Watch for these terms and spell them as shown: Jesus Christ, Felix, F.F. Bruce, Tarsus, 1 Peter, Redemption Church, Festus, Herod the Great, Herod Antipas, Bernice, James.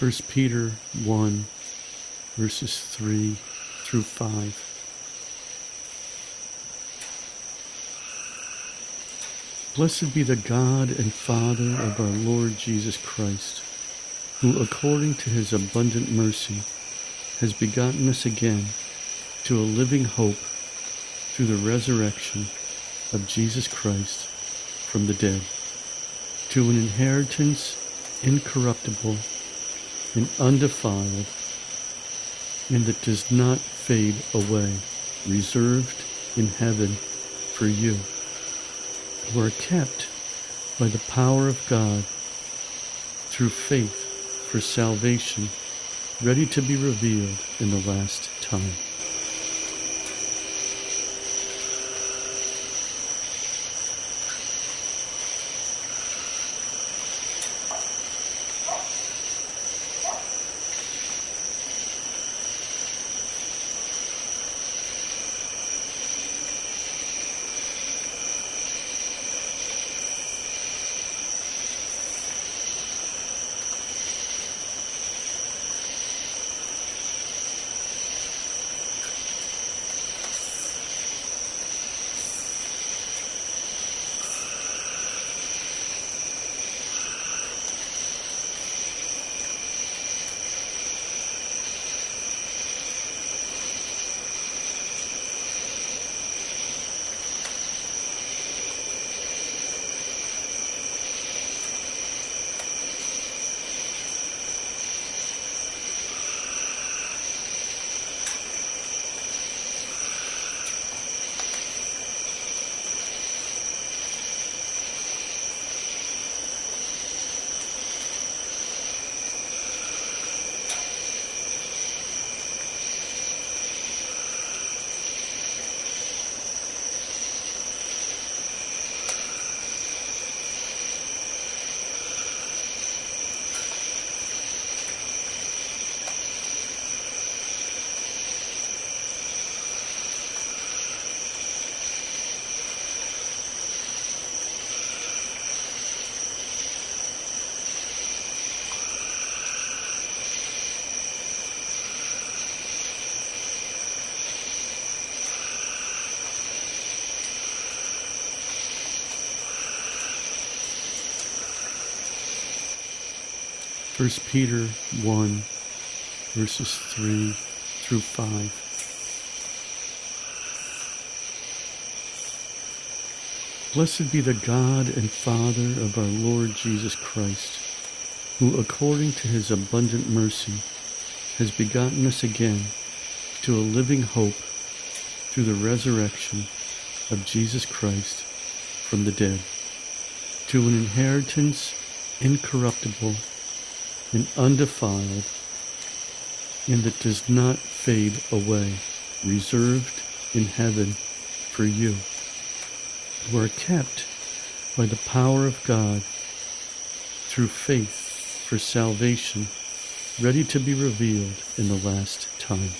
1 Peter 1, verses 3 through 5. Blessed be the God and Father of our Lord Jesus Christ, who according to his abundant mercy has begotten us again to a living hope through the resurrection of Jesus Christ from the dead, to an inheritance incorruptible and undefiled, and that does not fade away, reserved in heaven for you, who are kept by the power of God through faith for salvation, ready to be revealed in the last time. First Peter 1, verses 3 through 5. Blessed be the God and Father of our Lord Jesus Christ, who according to his abundant mercy has begotten us again to a living hope through the resurrection of Jesus Christ from the dead, to an inheritance incorruptible and undefiled, and that does not fade away, reserved in heaven for you, who are kept by the power of God through faith for salvation, ready to be revealed in the last time.